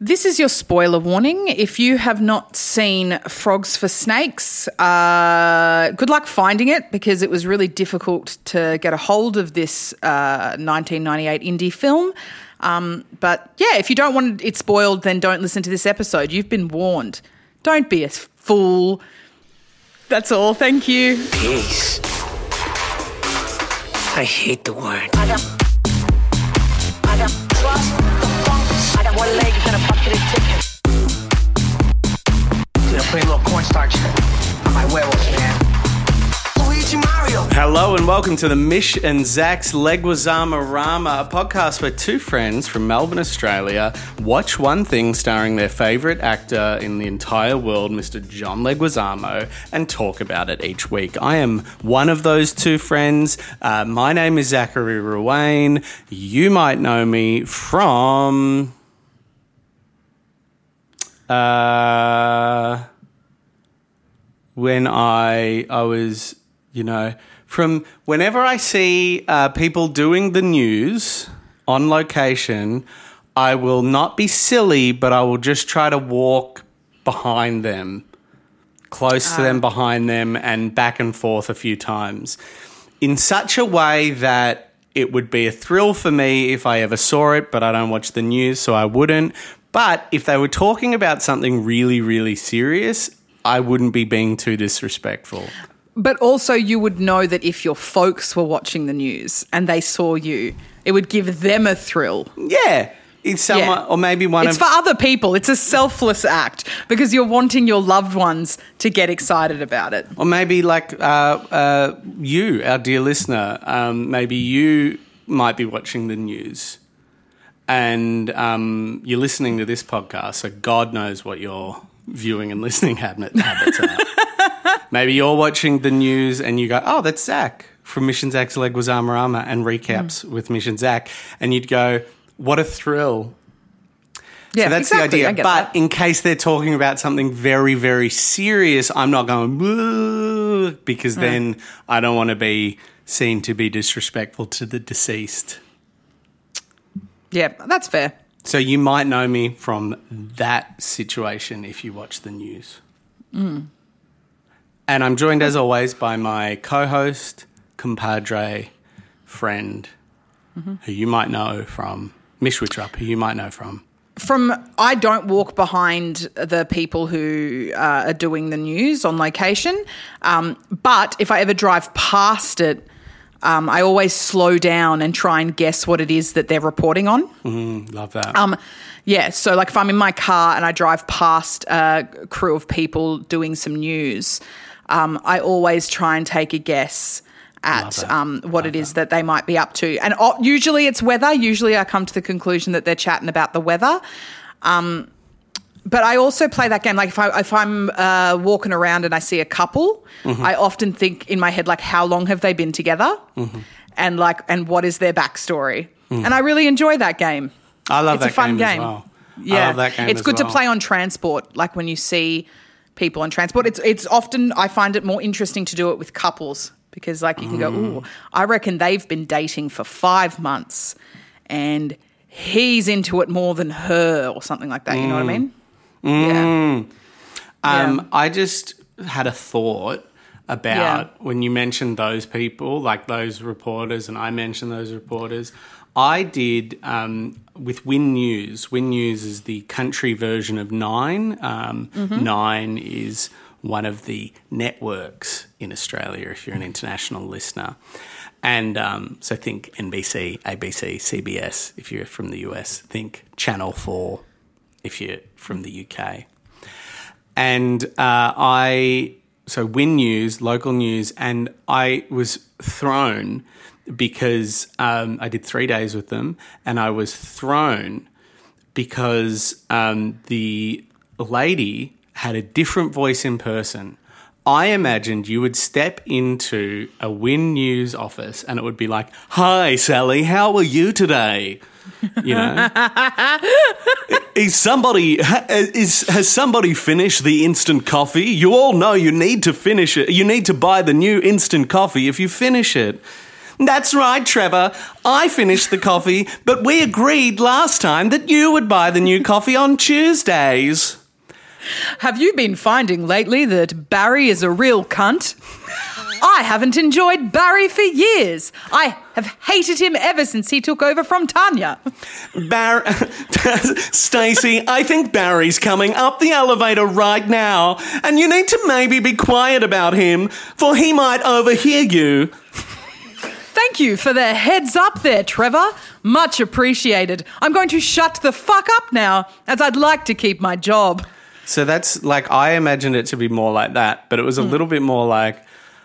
This is your spoiler warning. If you have not seen Frogs for Snakes, good luck finding it, because it was really difficult to get a hold of this 1998 indie film. But, yeah, if you don't want it spoiled, then don't listen to this episode. You've been warned. Don't be a fool. That's all. Thank you. Peace. I hate the word. I don't trust. One leg is in a bucket of chicken. Dude, I'm putting a little cornstarch in my werewolves, man. Luigi Mario. Hello and welcome to the Mish and Zach's Leguizamo Rama, a podcast where two friends from Melbourne, Australia, watch one thing starring their favourite actor in the entire world, Mr. John Leguizamo, and talk about it each week. I am one of those two friends. My name is Zachary Ruane. You might know me from... when I was, you know, from whenever I see people doing the news on location, I will not be silly, but I will just try to walk behind them, close to them, behind them, and back and forth a few times in such a way that it would be a thrill for me if I ever saw it, but I don't watch the news, so I wouldn't. But if they were talking about something really, really serious, I wouldn't be being too disrespectful. But also you would know that if your folks were watching the news and they saw you, it would give them a thrill. Yeah. It's someone, yeah. Or maybe one it's of... It's for other people. It's a selfless act because you're wanting your loved ones to get excited about it. Or maybe like you, our dear listener, maybe you might be watching the news. And you're listening to this podcast, so God knows what your viewing and listening habits are. Maybe you're watching the news and you go, oh, that's Zach from Mish and Zach's Leguizamo Rama and recaps with Mish and Zach. And you'd go, what a thrill. Yeah, so that's exactly the idea. But that, in case they're talking about something very, very serious, I'm not going, because then I don't want to be seen to be disrespectful to the deceased. Yeah, that's fair. So you might know me from that situation if you watch the news. Mm. And I'm joined, as always, by my co-host, compadre, friend, who you might know from, Mish Wittrup, who you might know from. I don't walk behind the people who are doing the news on location, but if I ever drive past it, I always slow down and try and guess what it is that they're reporting on. Love that. Yeah, so like if I'm in my car and I drive past a crew of people doing some news, I always try and take a guess at what it is that they might be up to. And usually it's weather. Usually I come to the conclusion that they're chatting about the weather. But I also play that game. Like if I'm walking around and I see a couple, I often think in my head, like, how long have they been together, and like, and what is their backstory? And I really enjoy that game. I love that game. It's a fun game. As well. Yeah, I love that game. It's good to play on transport. Like when you see people on transport, it's often I find it more interesting to do it with couples, because like you can go, ooh, I reckon they've been dating for 5 months, and he's into it more than her, or something like that. You know what I mean? Yeah. I just had a thought about when you mentioned those people, like those reporters, and I mentioned those reporters. I did with Win News. Win News is the country version of Nine. Nine is one of the networks in Australia if you're an international listener. And so think NBC, ABC, CBS if you're from the US. Think Channel 4. If you're from the UK. And so Win News, local news, and I was thrown because I did 3 days with them and I was thrown because the lady had a different voice in person. I imagined you would step into a Win News office and it would be like, "Hi, Sally, how are you today?" You know, has somebody finished the instant coffee? You all know you need to finish it. You need to buy the new instant coffee if you finish it. That's right, Trevor. I finished the coffee, but we agreed last time that you would buy the new coffee on Tuesdays. Have you been finding lately that Barry is a real cunt? I haven't enjoyed Barry for years. I have hated him ever since he took over from Tanya. Stacey, I think Barry's coming up the elevator right now, and you need to maybe be quiet about him, for he might overhear you. Thank you for the heads up there, Trevor. Much appreciated. I'm going to shut the fuck up now, as I'd like to keep my job. So that's like, I imagined it to be more like that, but it was a little bit more like,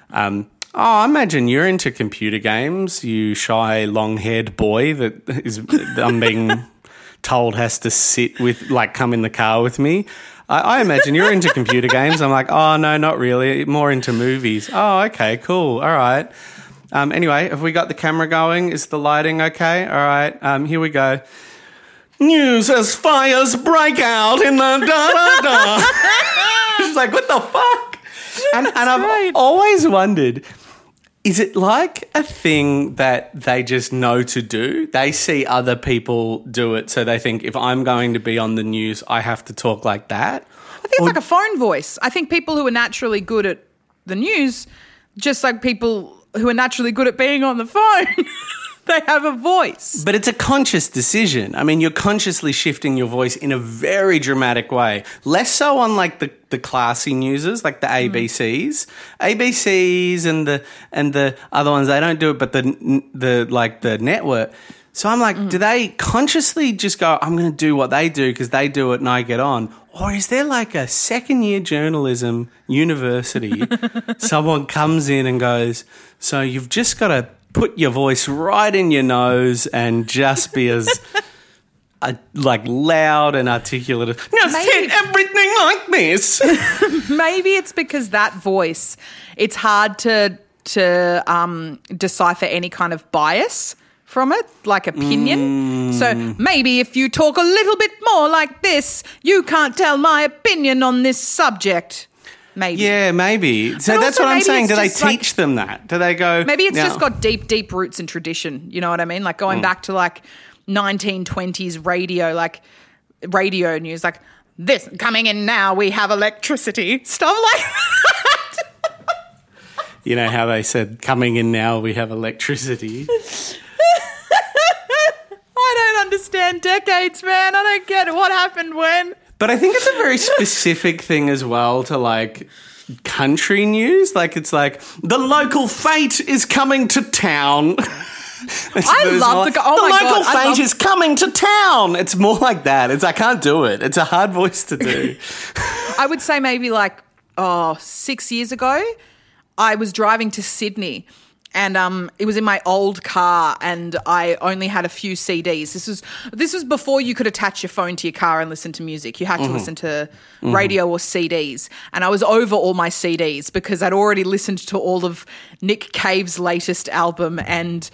I imagine you're into computer games, you shy, long-haired boy that I'm being told has to sit with, like, come in the car with me. I imagine you're into computer games. I'm like, oh, no, not really, more into movies. Oh, okay, cool, all right. Anyway, have we got the camera going? Is the lighting okay? All right, here we go. News as fires break out in the da-da-da. She's like, what the fuck? And I've always wondered, is it like a thing that they just know to do? They see other people do it, so they think, if I'm going to be on the news, I have to talk like that? I think it's like a phone voice. I think people who are naturally good at the news, just like people who are naturally good at being on the phone, they have a voice. But it's a conscious decision. I mean, you're consciously shifting your voice in a very dramatic way, less so on like the classy newsers, like the ABCs. ABCs and the other ones, they don't do it, but the like the network. So I'm like, do they consciously just go, I'm going to do what they do because they do it and I get on? Or is there like a second-year journalism university, someone comes in and goes, so you've just got to put your voice right in your nose and just be as like loud and articulate. Now say everything like this. Maybe it's because that voice, it's hard to decipher any kind of bias from it, like opinion. So maybe if you talk a little bit more like this, you can't tell my opinion on this subject. Maybe. Yeah, maybe. So that's what I'm saying. Do they teach them that? Do they go... Maybe it's just got deep, deep roots in tradition. You know what I mean? Like going back to like 1920s radio, like radio news, like this, coming in now, we have electricity. Stuff like that. You know how they said, coming in now, we have electricity. I don't understand decades, man. I don't get what happened when... But I think it's a very specific thing as well to, like, country news. Like, it's like, the local fete is coming to town. I love the... Oh, my God. The local fete is coming to town. It's more like that. It's, I can't do it. It's a hard voice to do. I would say maybe, like, 6 years ago, I was driving to Sydney and it was in my old car and I only had a few CDs. This was before you could attach your phone to your car and listen to music. You had to listen to radio or CDs. And I was over all my CDs because I'd already listened to all of Nick Cave's latest album and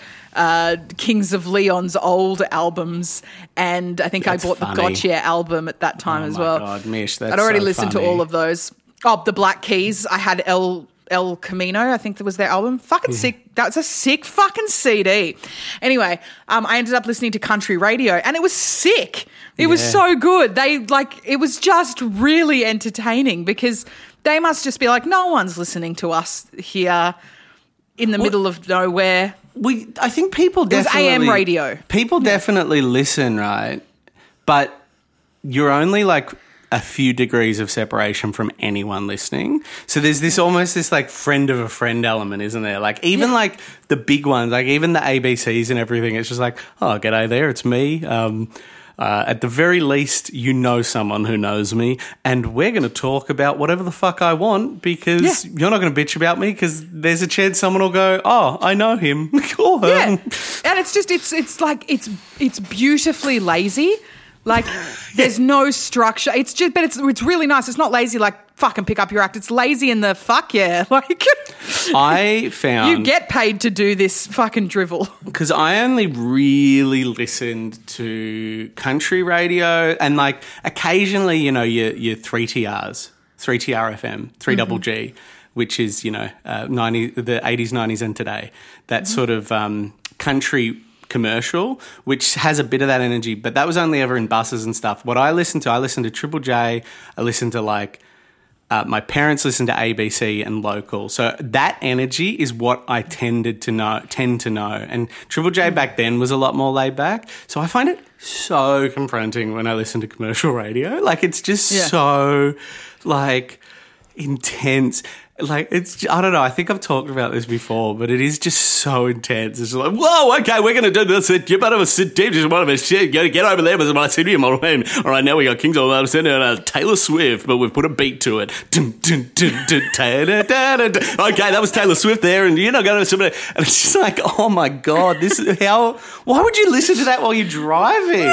Kings of Leon's old albums. And I think I bought the Gotcha album at that time as well. Oh, my God, Mish, that's I'd already listened to all of those. Oh, the Black Keys. I had El Camino, I think that was their album. Fucking sick. That's a sick fucking CD. Anyway, I ended up listening to country radio and it was sick. It was so good. It was just really entertaining because they must just be like, no one's listening to us here in the middle of nowhere. I think people definitely... It was AM radio. People definitely listen, right? But you're only like... a few degrees of separation from anyone listening. So there's this almost this like friend of a friend element, isn't there? Like even like the big ones, like even the ABCs and everything, it's just like, oh, g'day there, it's me. At the very least, you know someone who knows me, and we're going to talk about whatever the fuck I want because you're not going to bitch about me because there's a chance someone will go, oh, I know him or her. Yeah. And it's just it's beautifully lazy. Like there's no structure. It's just, but it's really nice. It's not lazy like fucking pick up your act. It's lazy in the fuck yeah. Like I found you get paid to do this fucking drivel. Because I only really listened to country radio and like occasionally, you know, your 3TRs, 3TRFM, 3GG, which is, you know, the 80s, 90s and today. That sort of country commercial, which has a bit of that energy, but that was only ever in buses and stuff. What I listened to Triple J, I listened to like my parents listened to ABC and local. So that energy is what I tend to know. And Triple J back then was a lot more laid back. So I find it so confronting when I listen to commercial radio. Like it's just so like intense. Like it's, I don't know, I think I've talked about this before, but it is just so intense. It's like, whoa, okay, we're going to do this. You better sit deep, just one of us, get over there with my city, my name. All right, now we got Kings of the Center and Taylor Swift, but we've put a beat to it. Okay, that was Taylor Swift there, and you're not going to somebody. And it's just like, oh my God, this is how, why would you listen to that while you're driving?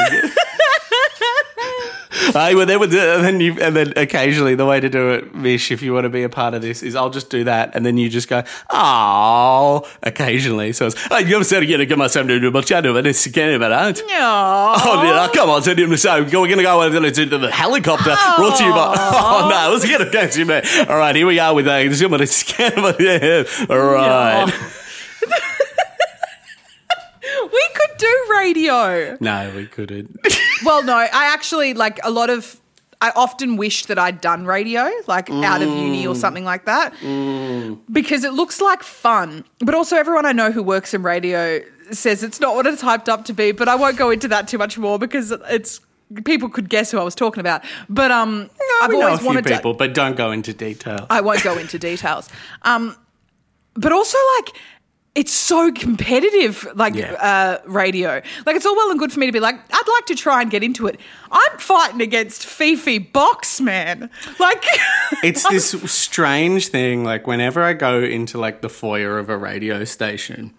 And then occasionally the way to do it, Mish, if you want to be a part of this, is I'll just do that, and then you just go, oh, occasionally. So it's, you ever said again, get my son to do my channel, but it's again about it. Oh, come on, send him to say, we're going to go over to the helicopter brought to you by, oh no, let's get a catch you, man. All right, here we are with a similar scan. All right. We could do radio. No, we couldn't. Well, no, I actually like a lot of – I often wish that I'd done radio like out of uni or something like that because it looks like fun. But also everyone I know who works in radio says it's not what it's hyped up to be, but I won't go into that too much more because it's – people could guess who I was talking about. But I've always wanted to – know a few people, but don't go into details. I won't go into details. But also like – it's so competitive, like radio. Like it's all well and good for me to be like, I'd like to try and get into it. I'm fighting against Fifi Box, man. Like it's this strange thing. Like whenever I go into like the foyer of a radio station,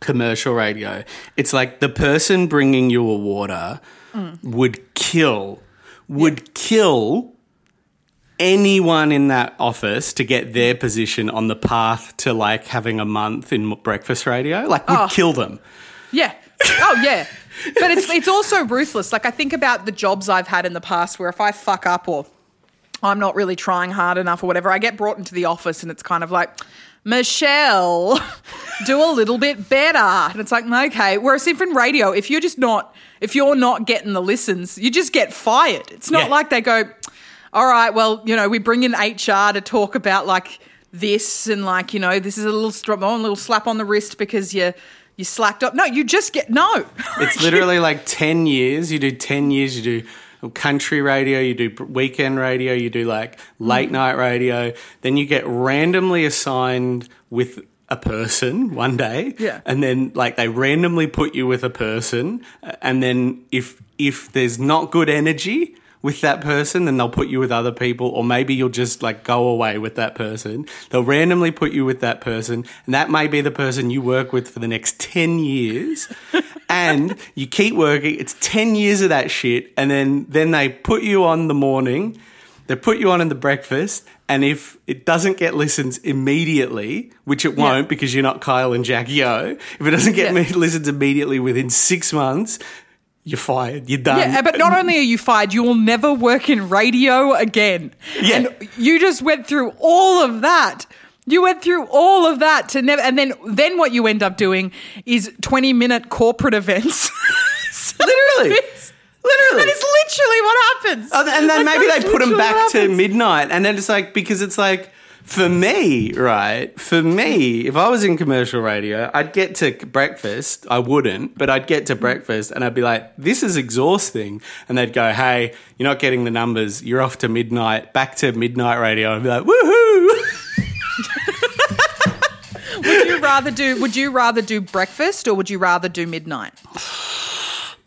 commercial radio, it's like the person bringing you a water would kill anyone in that office to get their position on the path to like having a month in breakfast radio, like would kill them. Yeah. Oh yeah. But it's also ruthless. Like I think about the jobs I've had in the past where if I fuck up or I'm not really trying hard enough or whatever, I get brought into the office and it's kind of like, Michelle, do a little bit better. And it's like, okay. Whereas if in radio, if you're not getting the listens, you just get fired. It's not like they go, all right, well, you know, we bring in HR to talk about like this and like, you know, this is a little slap on the wrist because you slacked up. No, you just get no. It's literally like 10 years. You do 10 years, you do country radio, you do weekend radio, you do like late night radio. Then you get randomly assigned with a person one day and then like they randomly put you with a person and then if there's not good energy with that person, then they'll put you with other people, or maybe you'll just like go away with that person. They'll randomly put you with that person, and that may be the person you work with for the next 10 years. And you keep working, it's 10 years of that shit, and then they put you on the morning, they put you on in the breakfast, and if it doesn't get listens immediately, which it won't because you're not Kyle and Jackie O, if it doesn't get listens immediately within 6 months, you're fired. You're done. Yeah, but not only are you fired, you will never work in radio again. Yeah. And you just went through all of that. You went through all of that to never. And then what you end up doing is 20-minute corporate events. Literally. That is literally what happens. Oh, and then like, maybe they put them back to midnight. And then it's like, because it's like, for me, if I was in commercial radio, I'd get to breakfast. I wouldn't, but I'd get to breakfast and I'd be like, this is exhausting. And they'd go, hey, you're not getting the numbers. You're off to midnight, back to midnight radio. I'd be like, woohoo. Would you rather do breakfast or would you rather do midnight?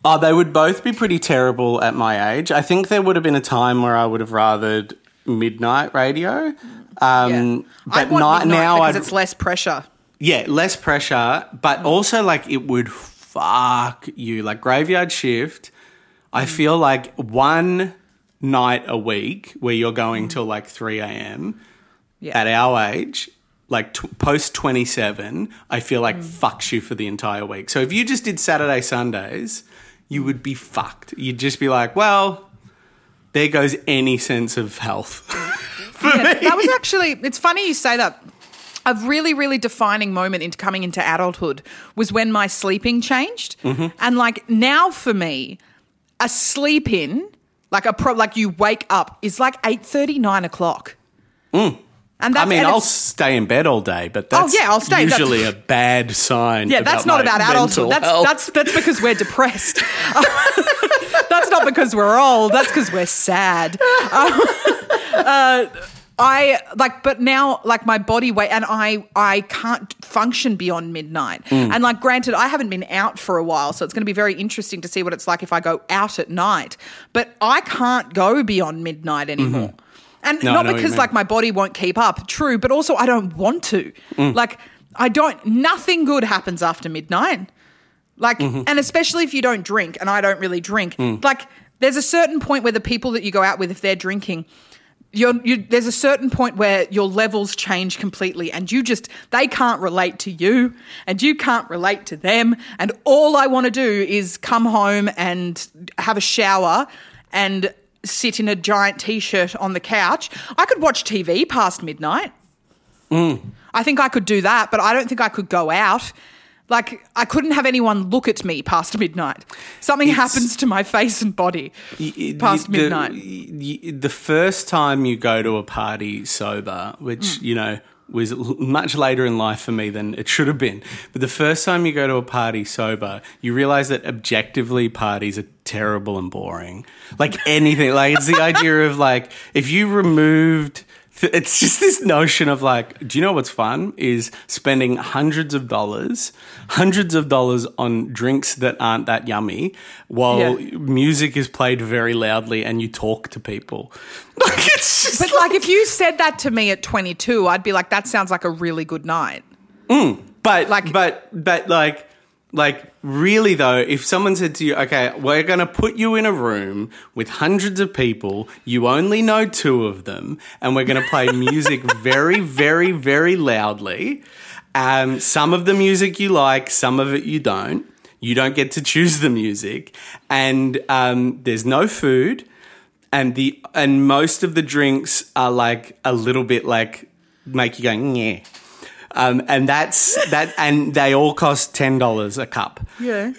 Oh, they would both be pretty terrible at my age. I think there would have been a time where I would have rathered midnight radio. But not now. Because it's less pressure. Yeah, less pressure, but also like it would fuck you. Like Graveyard Shift, I feel like one night a week where you're going till like 3 a.m. Yeah. At our age, like post 27, I feel like fucks you for the entire week. So if you just did Saturday, Sundays, you would be fucked. You'd just be like, well, there goes any sense of health for me. That was actually, it's funny you say that. A really, really defining moment into coming into adulthood was when my sleeping changed. Mm-hmm. And, like, now for me, a sleep-in, like you wake up, is like 8:30, 9 o'clock. Mm. And that's, I mean, I'll stay in bed all day, but that's usually a bad sign. Yeah, that's not about adulthood. That's because we're depressed. That's not because we're old. That's because we're sad. But now, like, my body weight, and I can't function beyond midnight. Mm. And, like, granted, I haven't been out for a while, so it's going to be very interesting to see what it's like if I go out at night. But I can't go beyond midnight anymore. Mm-hmm. And not because, like, my body won't keep up, true, but also I don't want to. Mm. Like, nothing good happens after midnight. Like, and especially if you don't drink, and I don't really drink. Mm. Like, there's a certain point where the people that you go out with, if they're drinking, there's a certain point where your levels change completely and they can't relate to you and you can't relate to them, and all I want to do is come home and have a shower and sit in a giant T-shirt on the couch. I could watch TV past midnight. Mm. I think I could do that, but I don't think I could go out. Like, I couldn't have anyone look at me past midnight. Something happens to my face and body past midnight. The first time you go to a party sober, which, you know, was much later in life for me than it should have been, but the first time you go to a party sober, you realise that objectively parties are terrible and boring. Like anything. Like, it's the idea of, like, if you removed... It's just this notion of, like, do you know what's fun is spending hundreds of dollars on drinks that aren't that yummy while music is played very loudly and you talk to people. Like, it's just like if you said that to me at 22, I'd be like, that sounds like a really good night. Mm, but really though, if someone said to you, okay, we're going to put you in a room with hundreds of people, you only know two of them, and we're going to play music very, very, very loudly. Some of the music you like, some of it you don't. You don't get to choose the music, and there's no food, and most of the drinks are like a little bit like make you go, yeah. And that's that, and they all cost $10 a cup. Yeah.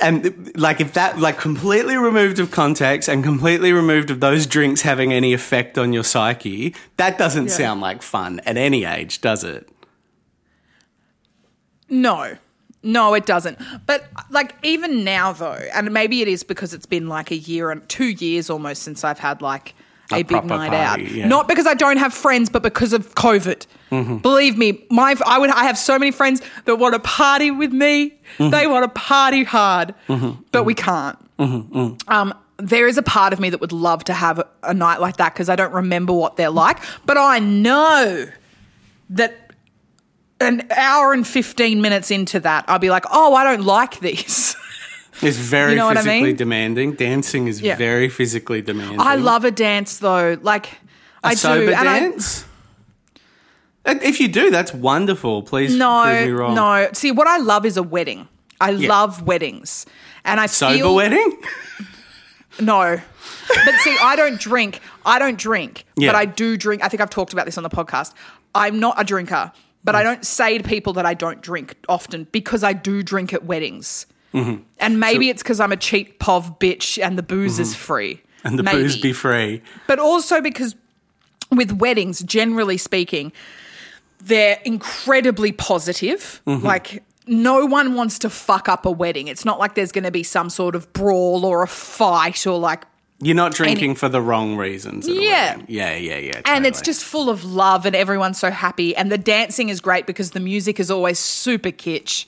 And like if that, like completely removed of context and completely removed of those drinks having any effect on your psyche, that doesn't sound like fun at any age, does it? No, it doesn't. But like even now though, and maybe it is because it's been like a year and 2 years almost since I've had like a big night party, out. Yeah. Not because I don't have friends, but because of COVID. Mm-hmm. Believe me, I have so many friends that want to party with me. Mm-hmm. They want to party hard, but we can't. Mm-hmm. Mm-hmm. There is a part of me that would love to have a night like that because I don't remember what they're like, but I know that an hour and 15 minutes into that, I'll be like, oh, I don't like these. It's very physically demanding. Dancing is very physically demanding. I love a dance though. Like I do. Sober dance? If you do, that's wonderful. Please prove me wrong. No. See, what I love is a wedding. I love weddings. And I sober wedding? No. But see, I don't drink. Yeah. But I do drink. I think I've talked about this on the podcast. I'm not a drinker, but I don't say to people that I don't drink often because I do drink at weddings. Mm-hmm. And maybe it's because I'm a cheap POV bitch and the booze is free. And the booze be free. But also because with weddings, generally speaking, they're incredibly positive. Mm-hmm. Like no one wants to fuck up a wedding. It's not like there's going to be some sort of brawl or a fight or like. You're not drinking for the wrong reasons. Yeah. Totally. And it's just full of love and everyone's so happy. And the dancing is great because the music is always super kitsch.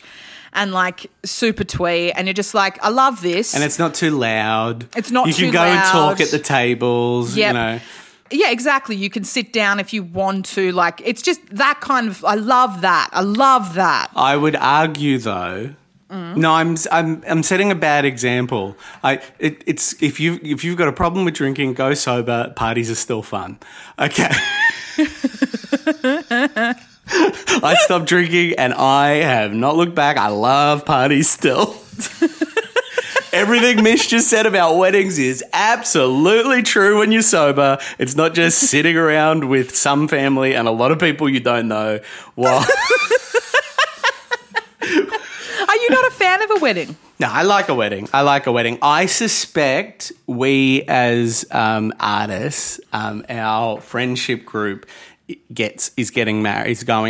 and like super twee, and you're just like, I love this. And it's not too loud. It's not too loud. You can go and talk at the tables, you know. Yeah, exactly. You can sit down if you want to. Like, it's just that kind of, I love that. I love that. I would argue though. No, I'm setting a bad example. It's if you've got a problem with drinking, go sober. Parties are still fun. Okay. I stopped drinking and I have not looked back. I love parties still. Everything Mish just said about weddings is absolutely true when you're sober. It's not just sitting around with some family and a lot of people you don't know while... Are you not a fan of a wedding? No, I like a wedding. I like a wedding. I suspect we as artists, our friendship group is going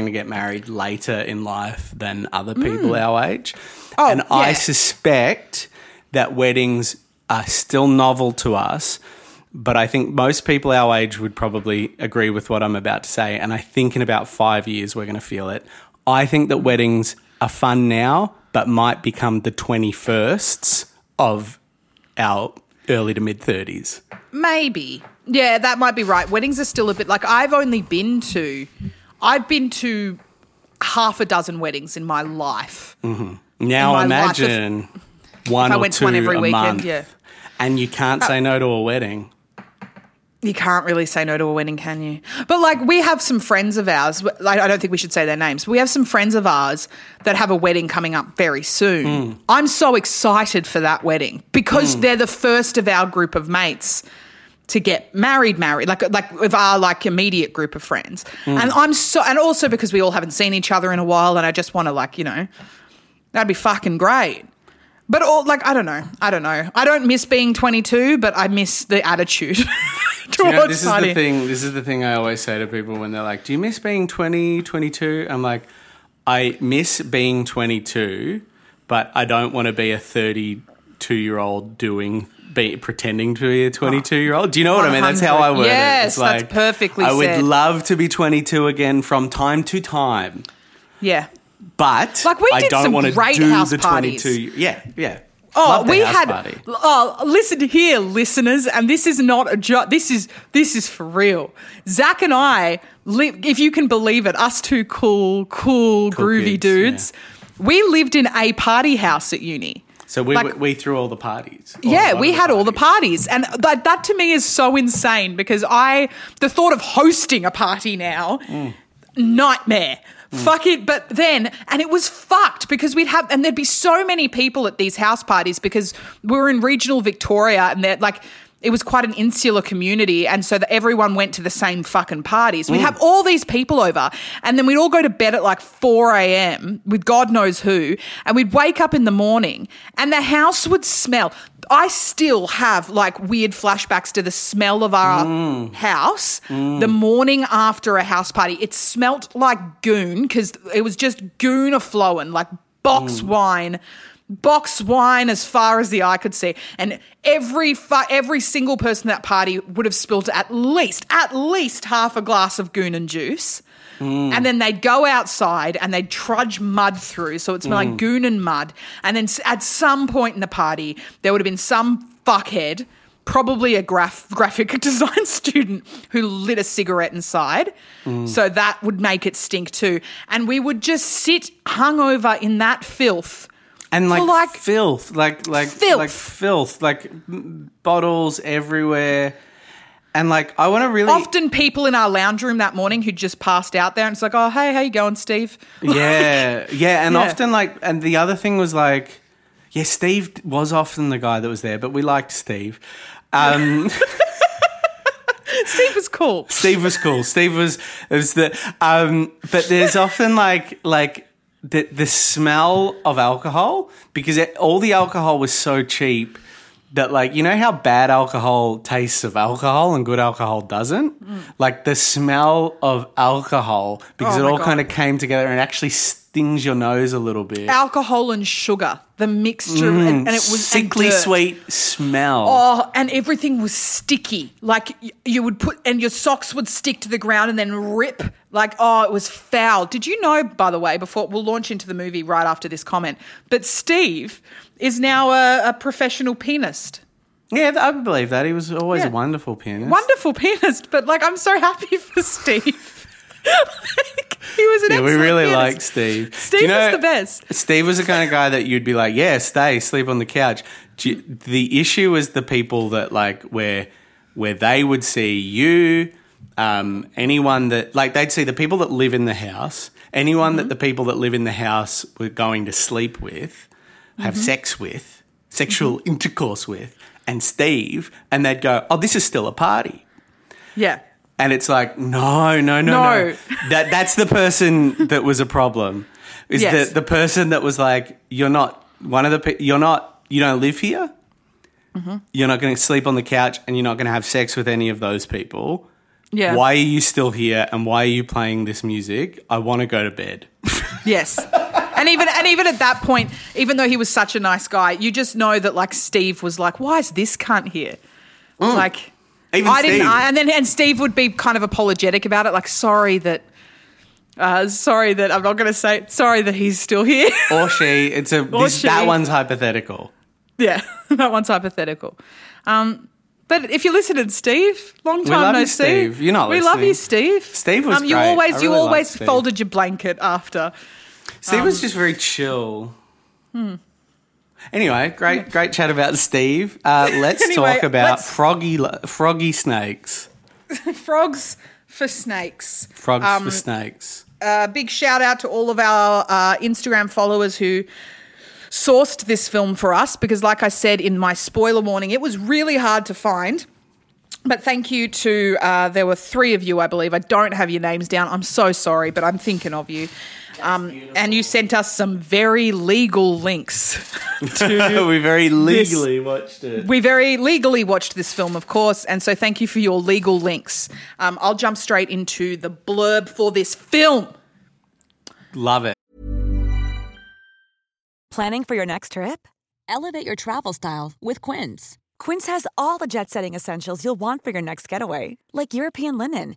to get married later in life than other people our age. Oh, and yeah. I suspect that weddings are still novel to us, but I think most people our age would probably agree with what I'm about to say, and I think in about 5 years we're going to feel it. I think that weddings are fun now, but might become the 21sts of our early to mid-30s. Maybe. Yeah, that might be right. Weddings are still a bit like I've been to half a dozen weddings in my life. Mm-hmm. Now imagine one or two every weekend, yeah. And you can't say no to a wedding. You can't really say no to a wedding, can you? But, like, we have some friends of ours. Like, I don't think we should say their names. We have some friends of ours that have a wedding coming up very soon. I'm so excited for that wedding because they're the first of our group of mates to get married, like with our, like, immediate group of friends. And and also because we all haven't seen each other in a while and I just want to, like, you know, that'd be fucking great. But, all like, I don't know. I don't miss being 22, but I miss the attitude towards This is the thing I always say to people when they're like, do you miss being 20, 22? I'm like, I miss being 22, but I don't want to be a 32-year-old pretending to be a 22-year-old. Do you know what I mean? That's how I word it. It's like, that's perfectly said. I would love to be 22 again from time to time. Yeah. But like I don't want to do house the 22. Yeah. Oh, we had. Party. Oh, listen here, listeners, and this is not a joke. This is for real. Zach and I, if you can believe it, us two cool groovy kids, dudes. Yeah. We lived in a party house at uni. So we threw all the parties. All the parties. And that to me is so insane because the thought of hosting a party now, nightmare. Fuck it, but then, and it was fucked because and there'd be so many people at these house parties because we were in regional Victoria and they're like, it was quite an insular community and so everyone went to the same fucking parties. We'd have all these people over and then we'd all go to bed at like 4 a.m. with God knows who and we'd wake up in the morning and the house would smell. I still have like weird flashbacks to the smell of our house the morning after a house party. It smelt like goon because it was just goon a-flowing, like box wine as far as the eye could see, and every single person at that party would have spilled at least half a glass of goon and juice, and then they'd go outside and they'd trudge mud through, so it's like goon and mud, and then at some point in the party there would have been some fuckhead, probably a graphic design student, who lit a cigarette inside. So that would make it stink too, and we would just sit hungover in that filth. And filth, like bottles everywhere. And like I want to really... Often people in our lounge room that morning who just passed out there and it's like, oh, hey, how you going, Steve? Often like, and the other thing was like, yeah, Steve was often the guy that was there, but we liked Steve. Steve was cool. But there's often like, the smell of alcohol, because all the alcohol was so cheap that, like, you know how bad alcohol tastes of alcohol and good alcohol doesn't? Like the smell of alcohol, because it all kind of came together and actually stings your nose a little bit. Alcohol and sugar, the mixture, and it was sickly sweet smell. Oh, and everything was sticky. Like you would put, and your socks would stick to the ground and then rip. Like, oh, it was foul. Did you know, by the way, before we'll launch into the movie right after this comment, but Steve is now a professional pianist. Yeah, I believe that. He was always a wonderful pianist. Wonderful pianist, but like I'm so happy for Steve. Like, he was an excellent we really like Steve. Steve was the best. Steve was the kind of guy that you'd be like, yeah, stay, sleep on the couch. The issue was the people that like where they would see you, anyone that like they'd see the people that live in the house, anyone that the people that live in the house were going to sleep with, have sex with, sexual intercourse with, and Steve, and they'd go, oh, this is still a party. Yeah. And it's like, no. That's the person that was a problem. Is the person that was like, you're not one of the, you don't live here. You're not going to sleep on the couch and you're not going to have sex with any of those people. Yeah. Why are you still here and why are you playing this music? I want to go to bed. Yes. And even at that point, even though he was such a nice guy, you just know that like Steve was like, why is this cunt here? Like. And Steve would be kind of apologetic about it, like sorry that I'm not going to say sorry that he's still here or she. That one's hypothetical. Yeah, that one's hypothetical. But if you're listening, Steve, long time no see. You're not listening. We love you, Steve. Steve was great. You always folded your blanket after. Steve was just very chill. Anyway, great chat about Steve. Talk about froggy snakes. Frogs for snakes. Frogs for snakes. Big shout out to all of our Instagram followers who sourced this film for us because, like I said in my spoiler warning, it was really hard to find. But thank you to there were 3 of you, I believe. I don't have your names down. I'm so sorry, but I'm thinking of you. And you sent us some very legal links. We very legally watched it. We very legally watched this film, of course, and so thank you for your legal links. I'll jump straight into the blurb for this film. Love it. Planning for your next trip? Elevate your travel style with Quince. Quince has all the jet-setting essentials you'll want for your next getaway, like European linen,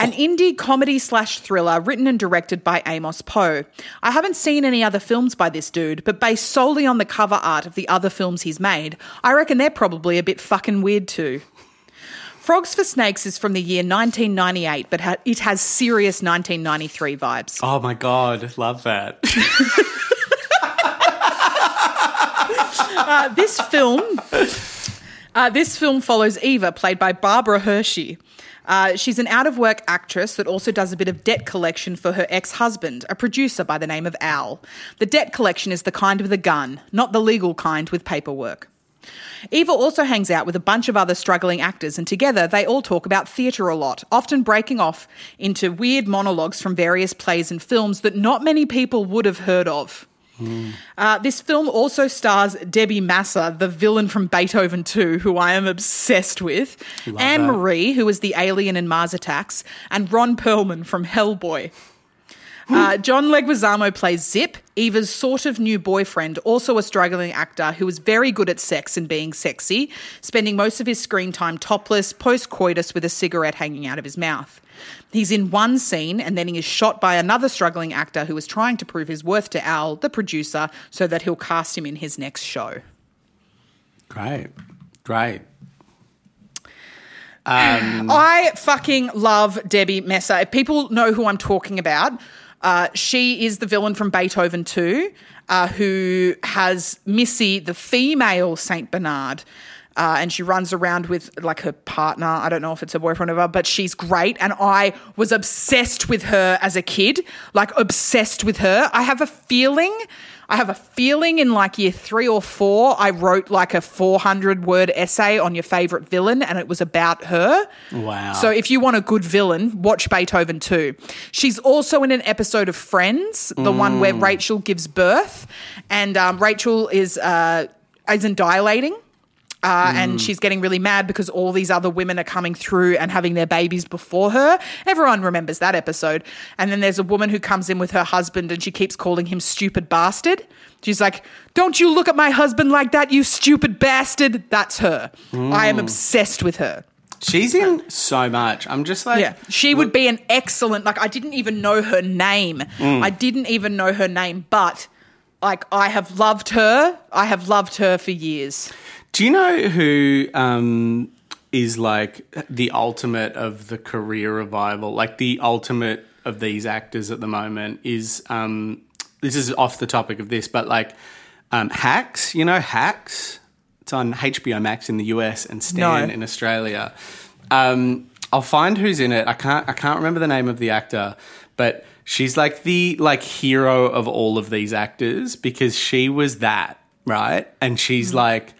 An indie comedy/thriller written and directed by Amos Poe. I haven't seen any other films by this dude, but based solely on the cover art of the other films he's made, I reckon they're probably a bit fucking weird too. Frogs for Snakes is from the year 1998, but it has serious 1993 vibes. Oh, my God. Love that. This film follows Eva, played by Barbara Hershey. She's an out-of-work actress that also does a bit of debt collection for her ex-husband, a producer by the name of Al. The debt collection is the kind with a gun, not the legal kind with paperwork. Eva also hangs out with a bunch of other struggling actors, and together they all talk about theatre a lot, often breaking off into weird monologues from various plays and films that not many people would have heard of. This film also stars Debi Mazar, the villain from Beethoven 2, who I am obsessed with, Anne Marie, who was the alien in Mars Attacks, and Ron Perlman from Hellboy. John Leguizamo plays Zip, Eva's sort of new boyfriend, also a struggling actor who is very good at sex and being sexy, spending most of his screen time topless, post-coitus with a cigarette hanging out of his mouth. He's in one scene and then he is shot by another struggling actor who is trying to prove his worth to Al, the producer, so that he'll cast him in his next show. Great. I fucking love Debi Mazar. If people know who I'm talking about, she is the villain from Beethoven 2 who has Missy, the female St. Bernard, and she runs around with like her partner. I don't know if it's her boyfriend or whatever, but she's great. And I was obsessed with her as a kid, like obsessed with her. I have a feeling in like year 3 or 4, I wrote like a 400-word essay on your favourite villain and it was about her. Wow. So if you want a good villain, watch Beethoven 2. She's also in an episode of Friends, the one where Rachel gives birth and Rachel isn't dilating. And she's getting really mad because all these other women are coming through and having their babies before her. Everyone remembers that episode. And then there's a woman who comes in with her husband and she keeps calling him stupid bastard. She's like, don't you look at my husband like that, you stupid bastard. That's her. I am obsessed with her. She's in so much. I'm just like... Yeah, she would be an excellent... Like, I didn't even know her name. But, like, I have loved her for years. Do you know who is like the ultimate of the career revival? Like the ultimate of these actors at the moment is this is off the topic of this, but like Hacks. You know Hacks? It's on HBO Max in the US and Stan in Australia. I'll find who's in it. I can't remember the name of the actor, but she's like the hero of all of these actors because she was that, right? And she's like.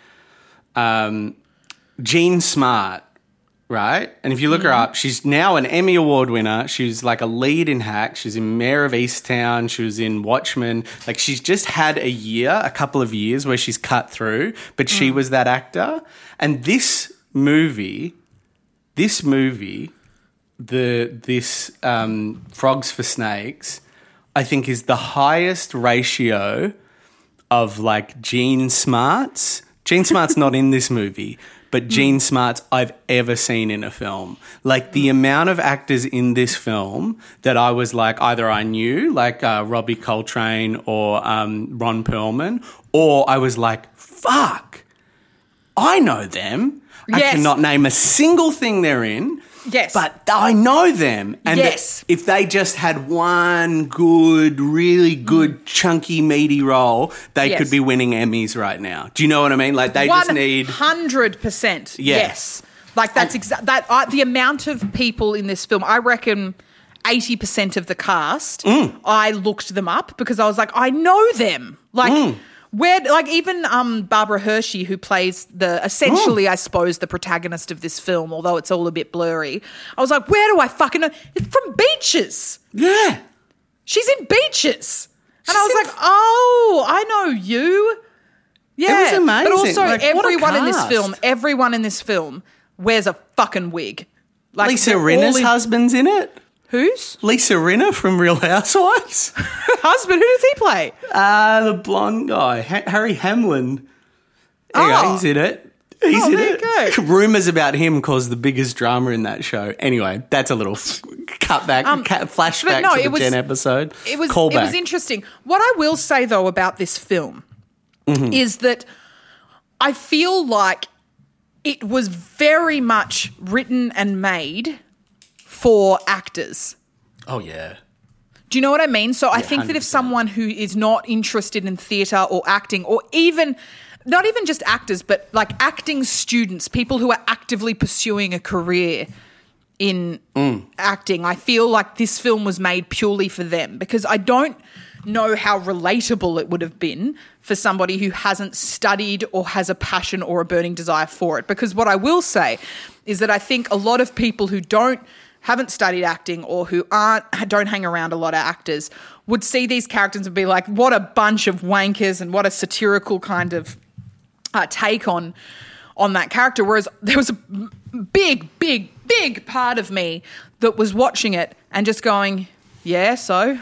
Jean Smart, right? And if you look her up, she's now an Emmy Award winner. She's like a lead in Hacks. She's in Mayor of Easttown. She was in Watchmen. Like she's just had a couple of years where she's cut through, but she was that actor. And this movie, Frogs for Snakes, I think is the highest ratio of like Jean Smarts. Jean Smart's not in this movie, but Jean Smart's I've ever seen in a film. Like the amount of actors in this film that I was like either I knew like Robbie Coltrane or Ron Perlman, or I was like, fuck, I know them. Yes. I cannot name a single thing they're in. Yes. But I know them. And if they just had one good, really good, chunky, meaty role, they could be winning Emmys right now. Do you know what I mean? Like they just need 100%. Yes. Like that's the amount of people in this film, I reckon 80% of the cast, I looked them up because I was like, I know them. Like where, like even Barbara Hershey, who plays the protagonist of this film, although it's all a bit blurry, I was like, where do I fucking know? It's from Beaches. Yeah. She's in Beaches. And I was like, oh, I know you. Yeah. It was amazing. But also like, everyone in this film wears a fucking wig. Like Lisa Rinna's husband's in it. Who's? Lisa Rinna from Real Housewives. Husband? Who does he play? The blonde guy, Harry Hamlin. Anyway, he's in it. He's in it. Rumours about him caused the biggest drama in that show. Anyway, that's a little cutback, flashback to the Jen episode. It was interesting. What I will say, though, about this film is that I feel like it was very much written and made for actors. Oh, yeah. Do you know what I mean? So I think that if someone who is not interested in theatre or acting or even not even just actors but like acting students, people who are actively pursuing a career in acting, I feel like this film was made purely for them because I don't know how relatable it would have been for somebody who hasn't studied or has a passion or a burning desire for it because what I will say is that I think a lot of people who haven't studied acting or who don't hang around a lot of actors would see these characters and be like, what a bunch of wankers and what a satirical kind of take on that character. Whereas there was a big, big, big part of me that was watching it and just going, yeah, so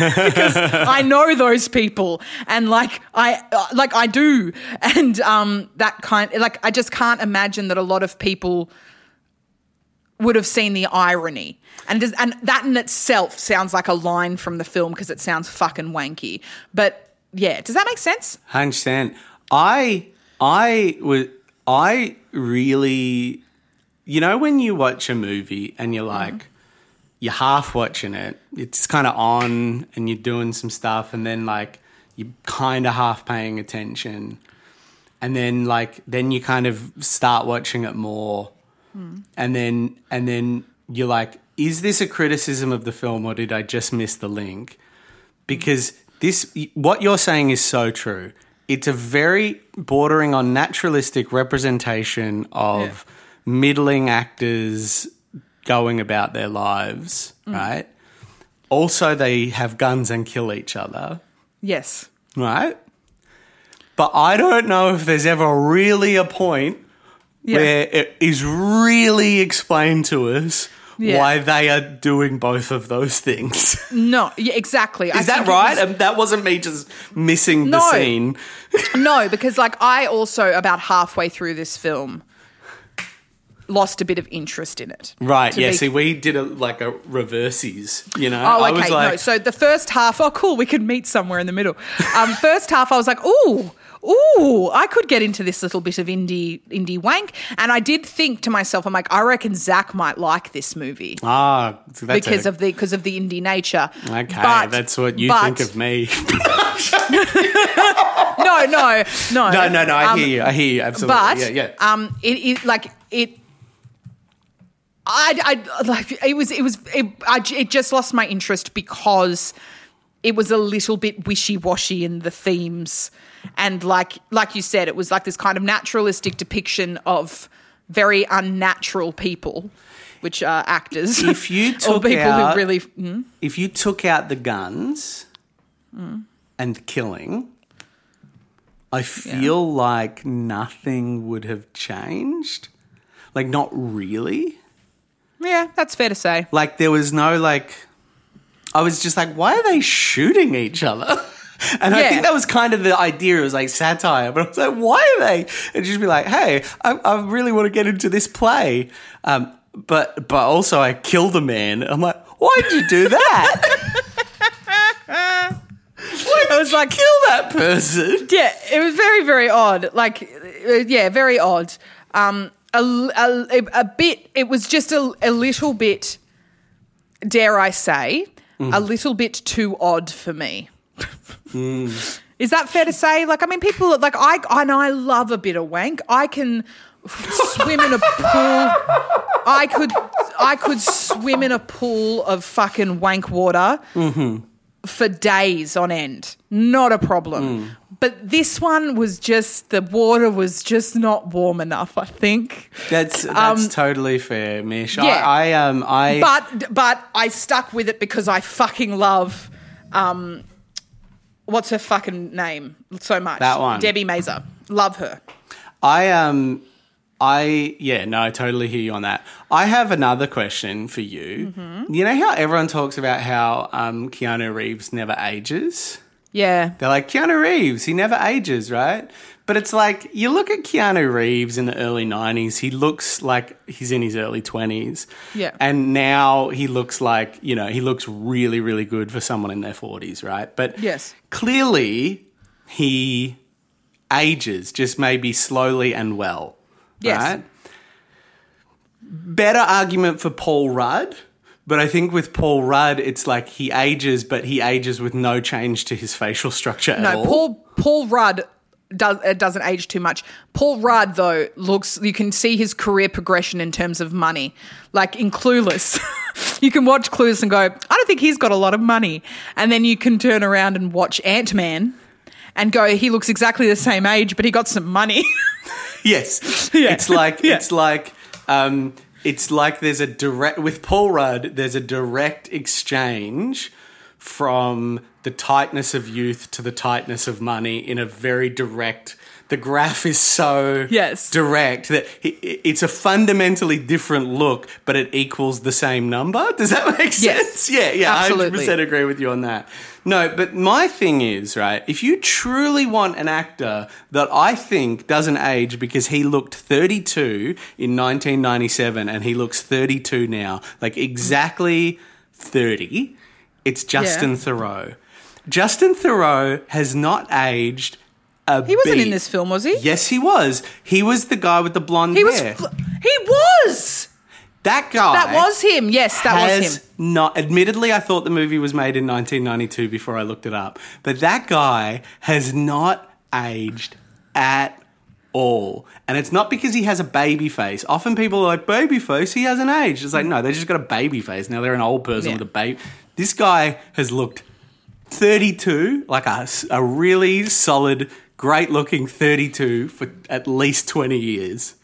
because I know those people and like I do and that kind like I just can't imagine that a lot of people would have seen the irony. And that in itself sounds like a line from the film because it sounds fucking wanky. But, yeah, does that make sense? 100%. I really – you know when you watch a movie and you're like you're half watching it, it's kind of on and you're doing some stuff and then like you're kind of half paying attention and then like then you kind of start watching it more, and then you're like, is this a criticism of the film or did I just miss the link? Because this, what you're saying is so true. It's a very bordering on naturalistic representation of middling actors going about their lives, right? Also, they have guns and kill each other. Yes. Right? But I don't know if there's ever really a point where it is really explained to us why they are doing both of those things. No, yeah, exactly. Is that right? That wasn't me just missing the scene. No, because like I also about halfway through this film lost a bit of interest in it. Right, yeah, see we did a reverses, you know. Oh, okay, I was like, no, so the first half, oh cool, we could meet somewhere in the middle. First half I was like, ooh, I could get into this little bit of indie wank. And I did think to myself, I'm like, I reckon Zach might like this movie. Ah, so that's because of the indie nature. Okay, that's what you think of me. No. No, I hear you, absolutely. But it just lost my interest because it was a little bit wishy-washy in the themes and like you said, it was like this kind of naturalistic depiction of very unnatural people, which are actors. If you took or people out, who really if you took out the guns and killing, I feel like nothing would have changed. Like not really. Yeah, that's fair to say. Like there was no like I was just like, why are they shooting each other? And I think that was kind of the idea. It was like satire. But I was like, why are they? And just be like, hey, I really want to get into this play. But also I killed a man. I'm like, why did you do that? I was like, kill that person. Yeah, it was very, very odd. Like, yeah, very odd. A bit, it was just a little bit, dare I say, a little bit too odd for me. Is that fair to say? Like, I mean, people, like, I love a bit of wank. I can swim in a pool. I could swim in a pool of fucking wank water for days on end. Not a problem. But this one was just, the water was just not warm enough, I think. That's totally fair, Mish. Yeah. But I stuck with it because I fucking love what's her fucking name so much? That one. Debi Mazar. Love her. I totally hear you on that. I have another question for you. You know how everyone talks about how Keanu Reeves never ages? Yeah. They're like, Keanu Reeves, he never ages, right? But it's like you look at Keanu Reeves in the early 90s, he looks like he's in his early 20s. Yeah. And now he looks like, you know, he looks really, really good for someone in their 40s, right? But clearly he ages, just maybe slowly and well. Yes. Right? Better argument for Paul Rudd, but I think with Paul Rudd it's like he ages, but he ages with no change to his facial structure at all. No, Paul Rudd doesn't age too much. Paul Rudd, though, looks – you can see his career progression in terms of money, like in Clueless. You can watch Clueless and go, I don't think he's got a lot of money, and then you can turn around and watch Ant-Man and go, he looks exactly the same age, but he got some money. Yes. Yeah. It's like there's a direct – with Paul Rudd there's a direct exchange from the tightness of youth to the tightness of money in a very direct – the graph is so direct that it's a fundamentally different look, but it equals the same number. Does that make sense? Yeah, absolutely. I 100% agree with you on that. No, but my thing is, right, if you truly want an actor that I think doesn't age because he looked 32 in 1997 and he looks 32 now, like exactly 30, it's Justin Theroux. Justin Theroux has not aged a bit. He wasn't in this film, was he? Yes, he was. He was the guy with the blonde hair. He was! That guy. That was him. Yes, that was him. Not, admittedly, I thought the movie was made in 1992 before I looked it up. But that guy has not aged at all. And it's not because he has a baby face. Often people are like, baby face, he hasn't aged. It's like, no, they just got a baby face. Now they're an old person with a baby. This guy has looked 32, like a really solid, great-looking 32 for at least 20 years.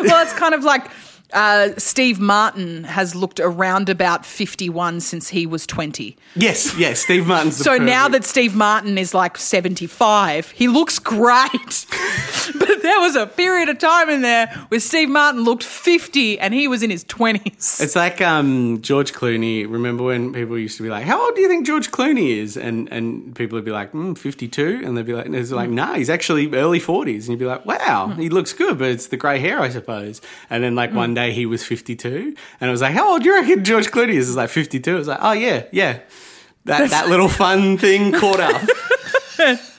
Well, it's kind of like Steve Martin has looked around about 51 since he was 20. Yes, Steve Martin's the So perfect. Now that Steve Martin is like 75, he looks great. But there was a period of time in there where Steve Martin looked 50 and he was in his 20s. It's like George Clooney. Remember when people used to be like, how old do you think George Clooney is? And people would be like, 52. And they'd be like, nah, he's actually early 40s. And you'd be like, wow, he looks good, but it's the grey hair, I suppose. And then like one day he was 52 and I was like, how old do you reckon George Clooney is? It's like 52. I was like, oh yeah. That little fun thing caught up.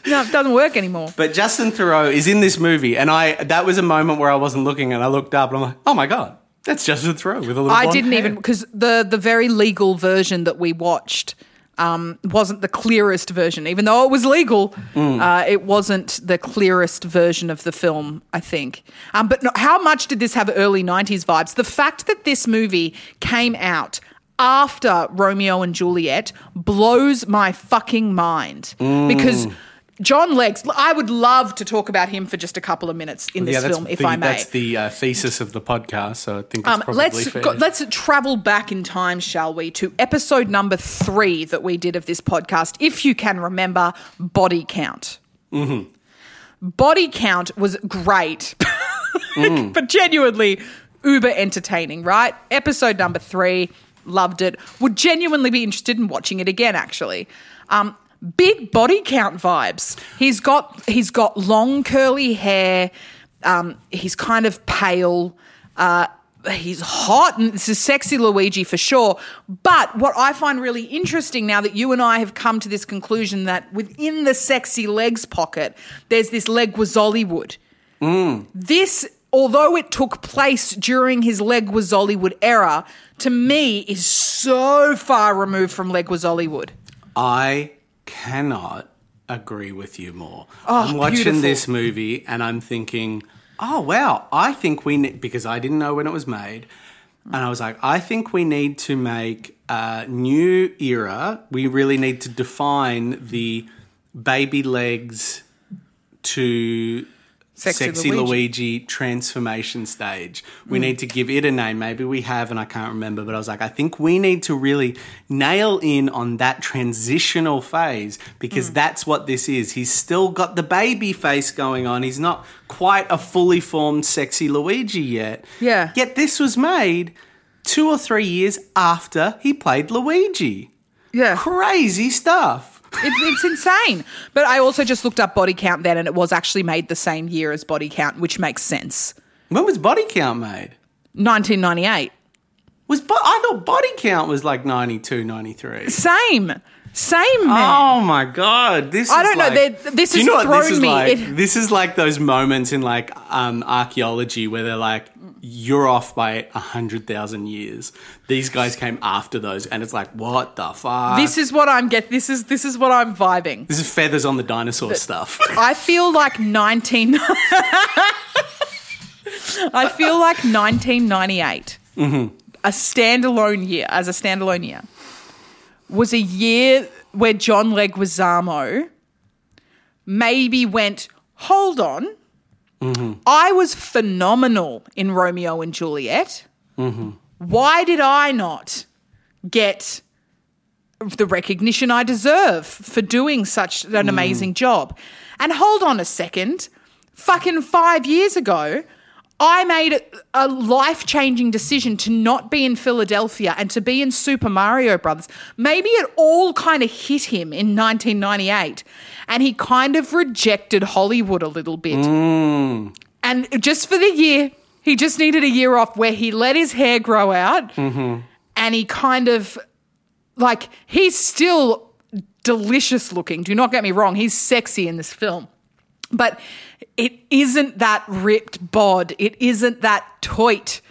No, it doesn't work anymore. But Justin Theroux is in this movie and that was a moment where I wasn't looking and I looked up and I'm like, oh my God, that's Justin Theroux with a little I didn't hair. Even because the very legal version that we watched wasn't the clearest version. Even though it was legal, it wasn't the clearest version of the film, I think. But how much did this have early 90s vibes? The fact that this movie came out after Romeo and Juliet blows my fucking mind because John Legs, I would love to talk about him for just a couple of minutes in this film, if I may. That's the thesis of the podcast, so I think it's probably fair. Let's travel back in time, shall we, to episode number 3 that we did of this podcast, if you can remember, Body Count. Mm-hmm. Body Count was great, but genuinely uber entertaining, right? Episode number 3, loved it. Would genuinely be interested in watching it again, actually. Big Body Count vibes. He's got long curly hair. He's kind of pale. He's hot, and this is sexy Luigi for sure. But what I find really interesting now that you and I have come to this conclusion that within the sexy legs pocket, there's this Leguizoliwood. This, although it took place during his Leguizoliwood era, to me is so far removed from Leguizoliwood. I cannot agree with you more. I'm watching this movie and I'm thinking, oh, wow, I think we need, because I didn't know when it was made, and I was like, I think we need to make a new era. We really need to define the baby legs to sexy Luigi transformation stage. We need to give it a name. Maybe we have, and I can't remember, but I was like, I think we need to really nail in on that transitional phase because that's what this is. He's still got the baby face going on. He's not quite a fully formed sexy Luigi yet. Yeah. Yet this was made 2 or 3 years after he played Luigi. Yeah. Crazy stuff. It's insane. But I also just looked up Body Count then and it was actually made the same year as Body Count, which makes sense. When was Body Count made? 1998. I thought Body Count was like 92, 93. Same, man. Oh, my God. This is like those moments in like archaeology where they're like, you're off by 100,000 years. These guys came after those and it's like, what the fuck? This is what I'm getting. This is what I'm vibing. This is feathers on the dinosaur stuff. I feel like 1998, a standalone year. Was a year where John Leguizamo maybe went, hold on, I was phenomenal in Romeo and Juliet. Why did I not get the recognition I deserve for doing such an amazing job? And hold on a second, fucking 5 years ago, I made a life-changing decision to not be in Philadelphia and to be in Super Mario Brothers. Maybe it all kind of hit him in 1998 and he kind of rejected Hollywood a little bit. And just for the year, he just needed a year off where he let his hair grow out and he kind of he's still delicious looking. Do not get me wrong. He's sexy in this film. But it isn't that ripped bod. It isn't that toit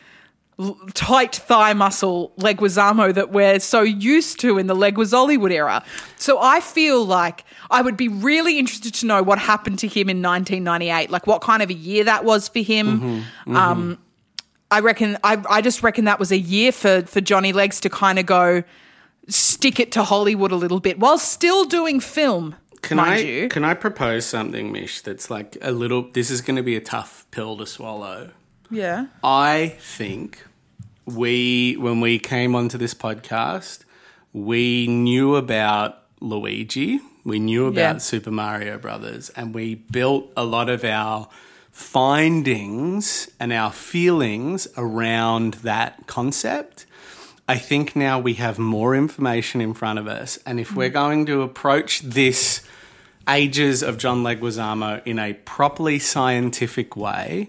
tight thigh muscle Leguizamo that we're so used to in the Leguizoliwood era. So I feel like I would be really interested to know what happened to him in 1998, like what kind of a year that was for him. Mm-hmm. Mm-hmm. I reckon I just reckon that was a year for Johnny Legs to kind of go stick it to Hollywood a little bit while still doing film. Can I propose something, Mish, that's like a little – this is going to be a tough pill to swallow. Yeah. I think when we came onto this podcast, we knew about Luigi, we knew about Super Mario Brothers, and we built a lot of our findings and our feelings around that concept. I think now we have more information in front of us, and if we're going to approach this ages of John Leguizamo in a properly scientific way,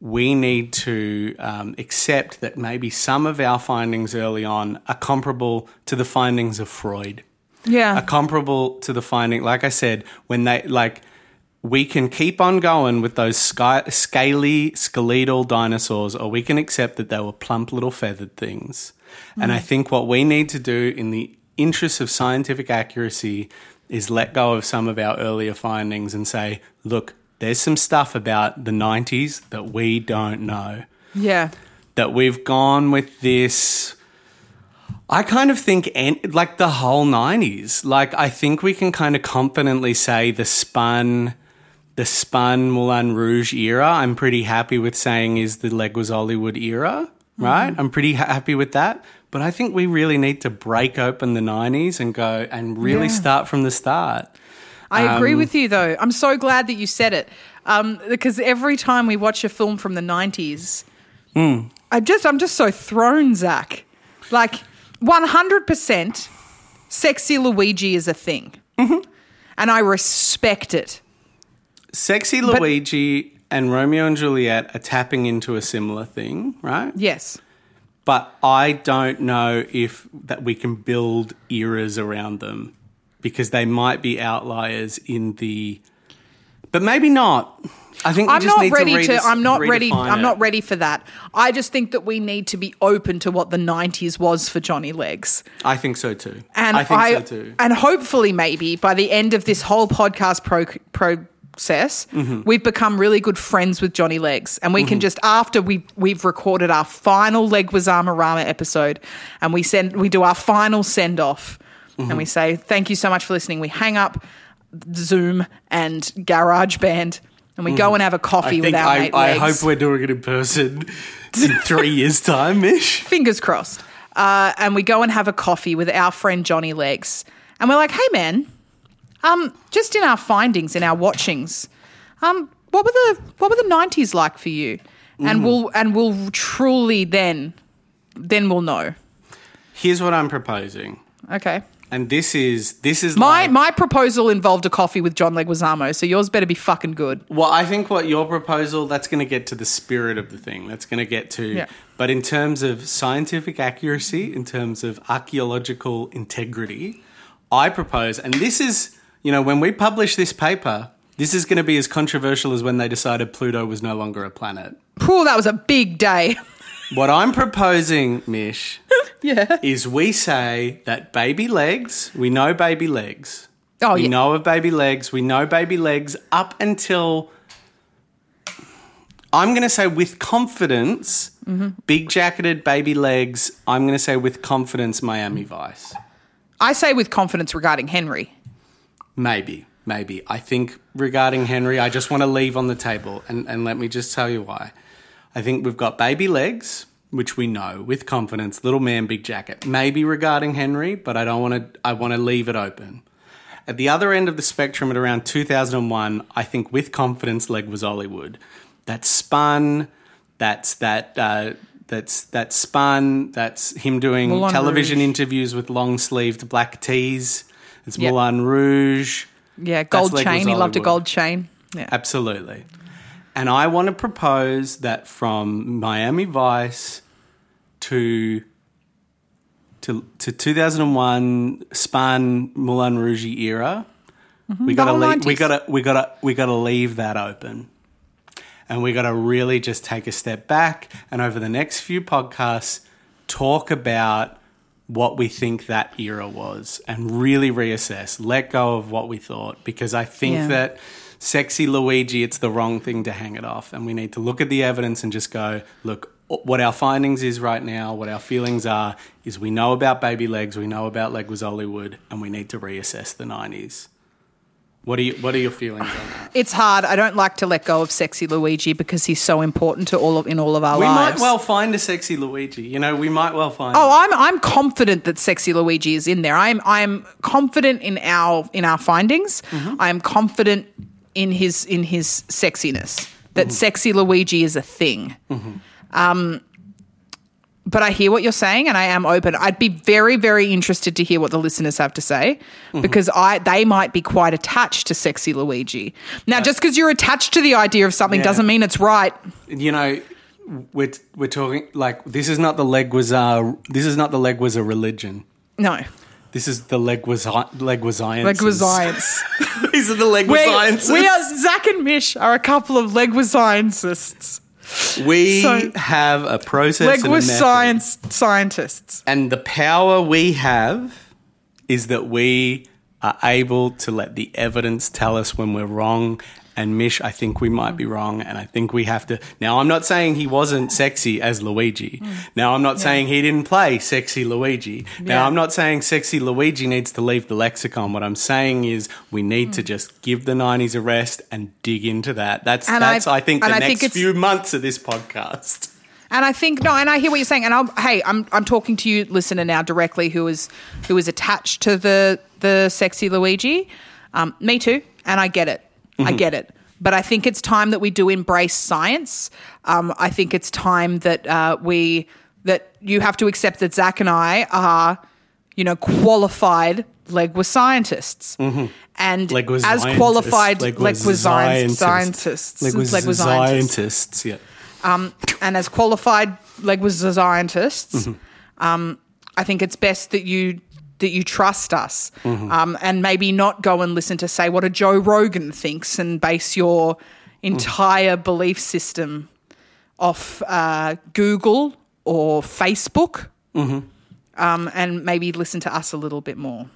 we need to accept that maybe some of our findings early on are comparable to the findings of Freud. Yeah. Are comparable to the finding, like I said, when they, like, we can keep on going with those scaly skeletal dinosaurs, or we can accept that they were plump little feathered things. And I think what we need to do in the interest of scientific accuracy is let go of some of our earlier findings and say, look, there's some stuff about the 90s that we don't know. Yeah. That we've gone with this. I kind of think like the whole 90s. Like I think we can kind of confidently say the spun Moulin Rouge era, I'm pretty happy with saying is the Leguizoliwood era. Right? I'm pretty happy with that. But I think we really need to break open the 90s and go and really start from the start. I agree with you, though. I'm so glad that you said it because every time we watch a film from the 90s, I'm just so thrown, Zach. Like 100% sexy Luigi is a thing and I respect it. Sexy Luigi and Romeo and Juliet are tapping into a similar thing, right? Yes. But I don't know if that we can build eras around them because they might be outliers in the – but maybe not. I think we just need to redefine it. I'm not ready for that. I just think that we need to be open to what the 90s was for Johnny Legs. I think so too. And hopefully maybe by the end of this whole podcast process, we've become really good friends with Johnny Legs, and we can just after we've recorded our final Leguizamo Rama episode, and we do our final send off, and we say thank you so much for listening. We hang up Zoom and GarageBand, and we go and have a coffee with our mate Legs. I hope we're doing it in person in 3 years' time, ish. Fingers crossed. And we go and have a coffee with our friend Johnny Legs, and we're like, hey man. Just in our findings, in our watchings, what were the 90s like for you? And we'll truly then we'll know. Here's what I'm proposing. Okay. And this is my proposal involved a coffee with John Leguizamo, so yours better be fucking good. Well, I think what your proposal, that's going to get to the spirit of the thing. That's going to get to but in terms of scientific accuracy, in terms of archaeological integrity, I propose, and this is, you know, when we publish this paper, this is going to be as controversial as when they decided Pluto was no longer a planet. Pooh, that was a big day. What I'm proposing, Mish, is we say that Baby Legs, we know Baby Legs. Oh, we know of Baby Legs. We know Baby Legs up until, I'm going to say with confidence, big-jacketed Baby Legs, I'm going to say with confidence Miami Vice. I say with confidence regarding Henry. Maybe. I think regarding Henry, I just want to leave on the table and let me just tell you why. I think we've got Baby Legs, which we know with confidence, little man, big jacket. Maybe regarding Henry, but I want to leave it open. At the other end of the spectrum at around 2001, I think with confidence Leguizoliwood. That's spun, that's spun, that's him doing Moulin television Rouge. Interviews with long-sleeved black tees. It's Moulin Rouge. Yeah, gold chain. He loved a gold chain. Yeah. Absolutely. And I want to propose that from Miami Vice to 2001 spun Moulin Rouge era, we got to leave that open. and we got to really just take a step back and over the next few podcasts talk about what we think that era was and really reassess, let go of what we thought, because I think that sexy Luigi, it's the wrong thing to hang it off, and we need to look at the evidence and just go, look, what our findings is right now, what our feelings are, is we know about baby legs, we know about Leguizamo Wood, and we need to reassess the 90s. What are your feelings on that? It's hard. I don't like to let go of sexy Luigi because he's so important to all of our lives. We might well find a sexy Luigi. You know, we might well find. I'm confident that sexy Luigi is in there. I'm confident in our findings. Mm-hmm. I'm confident in his sexiness. That sexy Luigi is a thing. Mm-hmm. But I hear what you're saying and I am open. I'd be very, very interested to hear what the listeners have to say because they might be quite attached to sexy Luigi. Now, just because you're attached to the idea of something doesn't mean it's right. You know, we're talking like this is not the Leguizamo religion. No. This is the Leguizamo. These are the Leguizamo. We are Zach and Mish are a couple of Leguizamo. We have a process. Leguizamo scientists. And the power we have is that we are able to let the evidence tell us when we're wrong. And Mish, I think we might be wrong, and I think we have to. Now, I'm not saying he wasn't sexy as Luigi. Now, I'm not saying he didn't play sexy Luigi. Now, I'm not saying sexy Luigi needs to leave the lexicon. What I'm saying is we need to just give the 90s a rest and dig into that. I think the next few months of this podcast. And I think and I hear what you're saying. And I'm talking to you, listener, now directly, who is attached to the sexy Luigi. Me too, and I get it. I get it. But I think it's time that we do embrace science. I think it's time that that you have to accept that Zach and I are, qualified Leguizamo scientists. Mm-hmm. And Leguizamo as qualified Leguizamo scientists. Leguizamo scientists, yeah. And as qualified Leguizamo scientists, I think it's best that you trust us and maybe not go and listen to, say, what a Joe Rogan thinks and base your entire belief system off Google or Facebook and maybe listen to us a little bit more.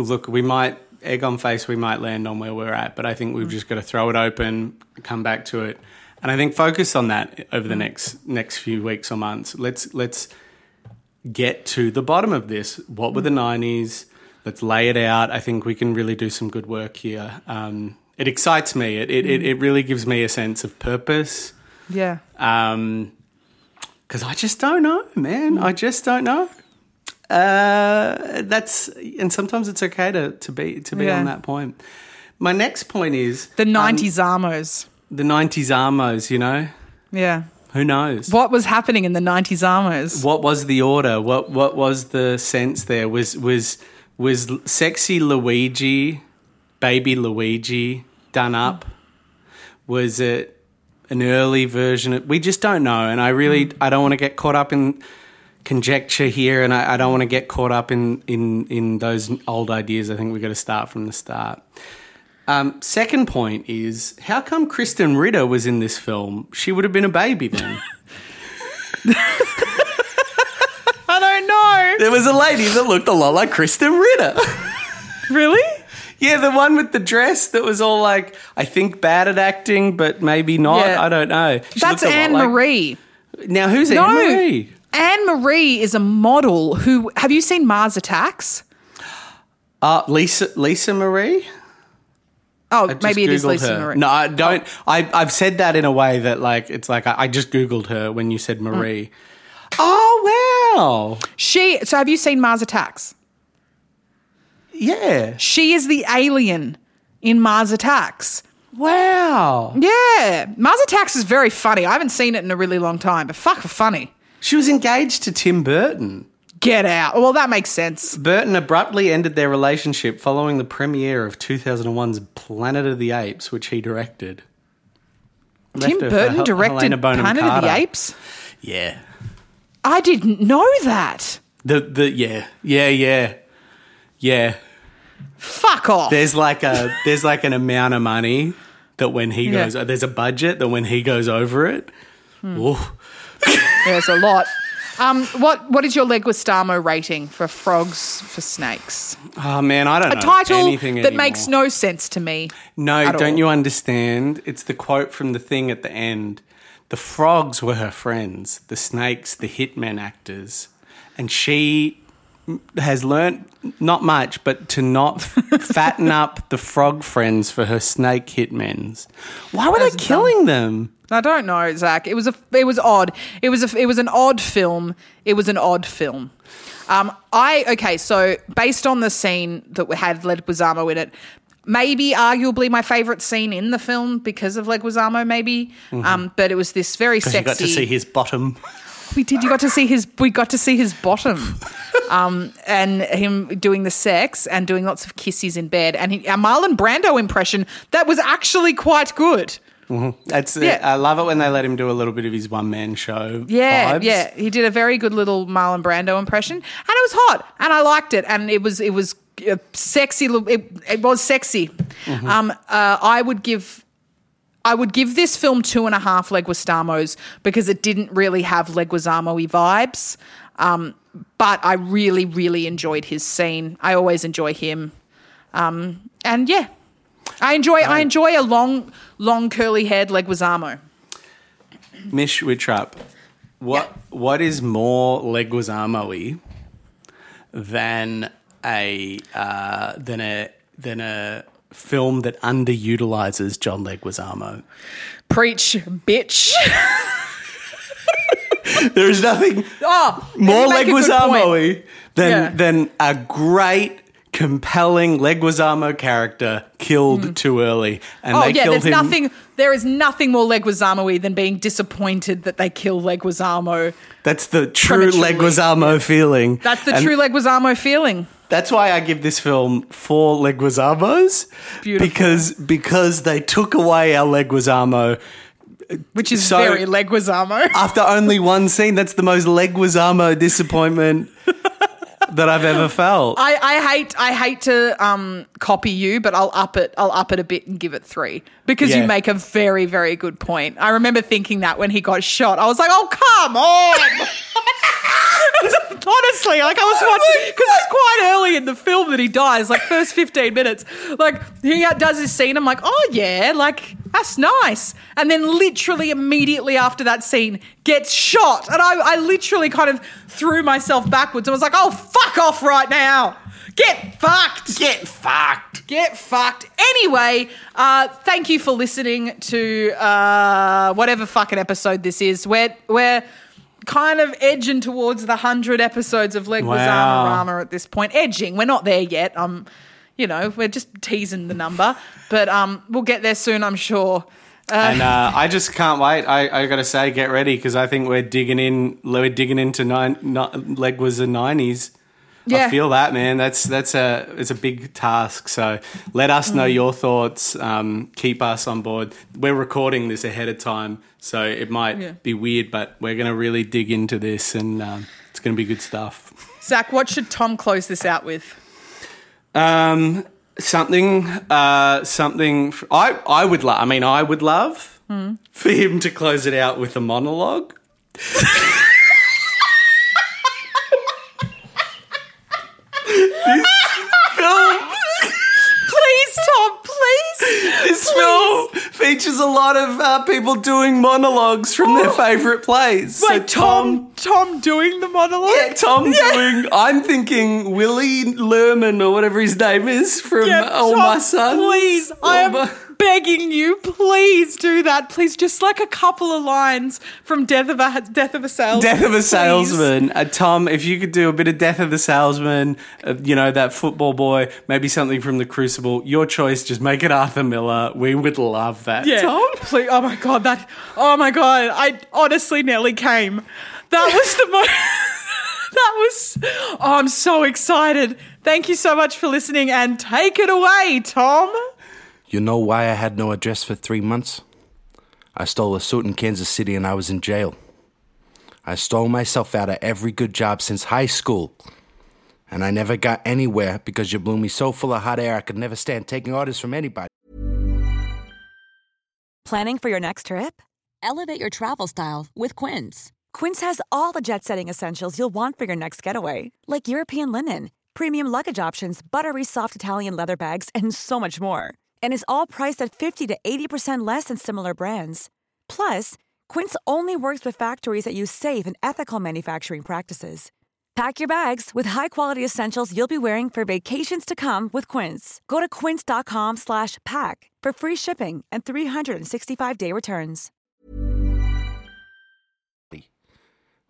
Look, we might egg on face, we might land on where we're at, but I think we've just got to throw it open, come back to it, and I think focus on that over the next few weeks or months. Let's get to the bottom of this. What were the 90s? Let's lay it out. I think we can really do some good work here. It excites me. It really gives me a sense of purpose. Yeah. Because I just don't know, man. I just don't know. And sometimes it's okay to be on that point. My next point is the 90s Amos. The 90s Amos, Yeah. Who knows? What was happening in the 90s Amos? What was the order? What was the sense there? Was sexy Luigi, baby Luigi, done up? Was it an early version? We just don't know, and I don't want to get caught up in conjecture here, and I don't want to get caught up in those old ideas. I think we've got to start from the start. Second point is, how come Kristen Ritter was in this film? She would have been a baby then. I don't know. There was a lady that looked a lot like Kristen Ritter. Really? Yeah, the one with the dress that was all like, I think bad at acting, but maybe not. Yeah. I don't know. That's Anne Marie. Now, who's Anne Marie? Anne Marie is a model who, have you seen Mars Attacks? Lisa Marie? Oh, maybe it is Lisa Marie. No, I don't. Oh. I've said that in a way that I just Googled her when you said Marie. Oh, wow. So have you seen Mars Attacks? Yeah. She is the alien in Mars Attacks. Wow. Yeah. Mars Attacks is very funny. I haven't seen it in a really long time, but fuck for funny. She was engaged to Tim Burton. Get out. Well, that makes sense. Burton abruptly ended their relationship following the premiere of 2001's Planet of the Apes, which he directed. Tim Burton directed Planet of the Apes? Yeah. I didn't know that. Yeah. Fuck off. There's like an amount of money that when he goes, there's a budget that when he goes over it, there's a lot. What is your Leguizamo rating for Frogs for Snakes? Oh, man, I don't know. A title anything that anymore. Makes no sense to me. No, don't all. You understand? It's the quote from the thing at the end. The frogs were her friends, the snakes, the hitman actors, and she has learnt not much but to not fatten up the frog friends for her snake hitmen. Why were they killing them? I don't know, Zach. It was odd. It was an odd film. So based on the scene that we had Leguizamo in it, maybe arguably my favourite scene in the film because of Leguizamo, maybe. Mm-hmm. But it was this very sexy. You got to see his bottom. We did. We got to see his bottom, and him doing the sex and doing lots of kisses in bed. And a Marlon Brando impression that was actually quite good. Mm-hmm. I love it when they let him do a little bit of his one-man show vibes. Yeah, he did a very good little Marlon Brando impression and it was hot and I liked it and it was sexy. It was sexy. Mm-hmm. I would give this film 2.5 Leguizamos because it didn't really have Leguizamo-y vibes, but I really, really enjoyed his scene. I always enjoy him and yeah. I enjoy a long curly-haired Leguizamo. Mish Wittrup, what is more Leguizamo-y than a film that underutilizes John Leguizamo? Preach, bitch. There is nothing more Leguizamo-y than a great, compelling Leguizamo character killed too early, and killed him. There is nothing more Leguizamo-y than being disappointed that they kill Leguizamo. That's the true Leguizamo feeling. That's the true Leguizamo feeling. That's why I give this film 4 Leguizamos. Beautiful. because they took away our Leguizamo. Which is very Leguizamo. After only one scene, that's the most Leguizamo disappointment that I've ever felt. I hate to copy you, but I'll up it a bit and give it 3 because you make a very, very good point. I remember thinking that when he got shot, I was like, oh, come on. Honestly, like I was watching because it's quite early in the film that he dies, like first 15 minutes. Like he does this scene, I'm like, oh yeah, like that's nice. And then literally immediately after that scene gets shot. And I literally kind of threw myself backwards and was like, oh, fuck off right now. Get fucked. Get fucked. Get fucked. Anyway, thank you for listening to whatever fucking episode this is. We're kind of edging towards the 100 episodes of Leguizamo Rama at this point. Edging. We're not there yet. We're just teasing the number. But we'll get there soon, I'm sure. And I just can't wait. I got to say, get ready because I think we're digging in. We're digging into Leguiza 90s. Yeah. I feel that, man. It's a big task. So let us know your thoughts. Keep us on board. We're recording this ahead of time, so it might be weird, but we're going to really dig into this, and it's going to be good stuff. Zach, what should Tom close this out with? Something. I would love for him to close it out with a monologue. Features a lot of people doing monologues from their favourite plays. Wait, so Tom doing the monologue? Yeah, Tom doing, I'm thinking Willie Lerman or whatever his name is from All Tom, My Sons. Please, I am begging you, please do that. Please, just like a couple of lines from Death of a Salesman. Death of a Salesman. Tom, if you could do a bit of Death of a Salesman, that football boy, maybe something from The Crucible, your choice, just make it Arthur Miller. We would love that. Yeah. Tom? Please, oh, my God. I honestly nearly came. That was the most... Oh, I'm so excited. Thank you so much for listening and take it away, Tom. You know why I had no address for 3 months? I stole a suit in Kansas City and I was in jail. I stole myself out of every good job since high school. And I never got anywhere because you blew me so full of hot air I could never stand taking orders from anybody. Planning for your next trip? Elevate your travel style with Quince. Quince has all the jet-setting essentials you'll want for your next getaway, like European linen, premium luggage options, buttery soft Italian leather bags, and so much more. And is all priced at 50 to 80% less than similar brands. Plus, Quince only works with factories that use safe and ethical manufacturing practices. Pack your bags with high-quality essentials you'll be wearing for vacations to come with Quince. Go to quince.com/pack for free shipping and 365-day returns.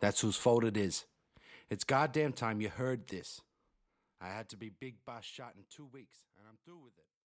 That's whose fault it is. It's goddamn time you heard this. I had to be big boss shot in 2 weeks, and I'm through with it.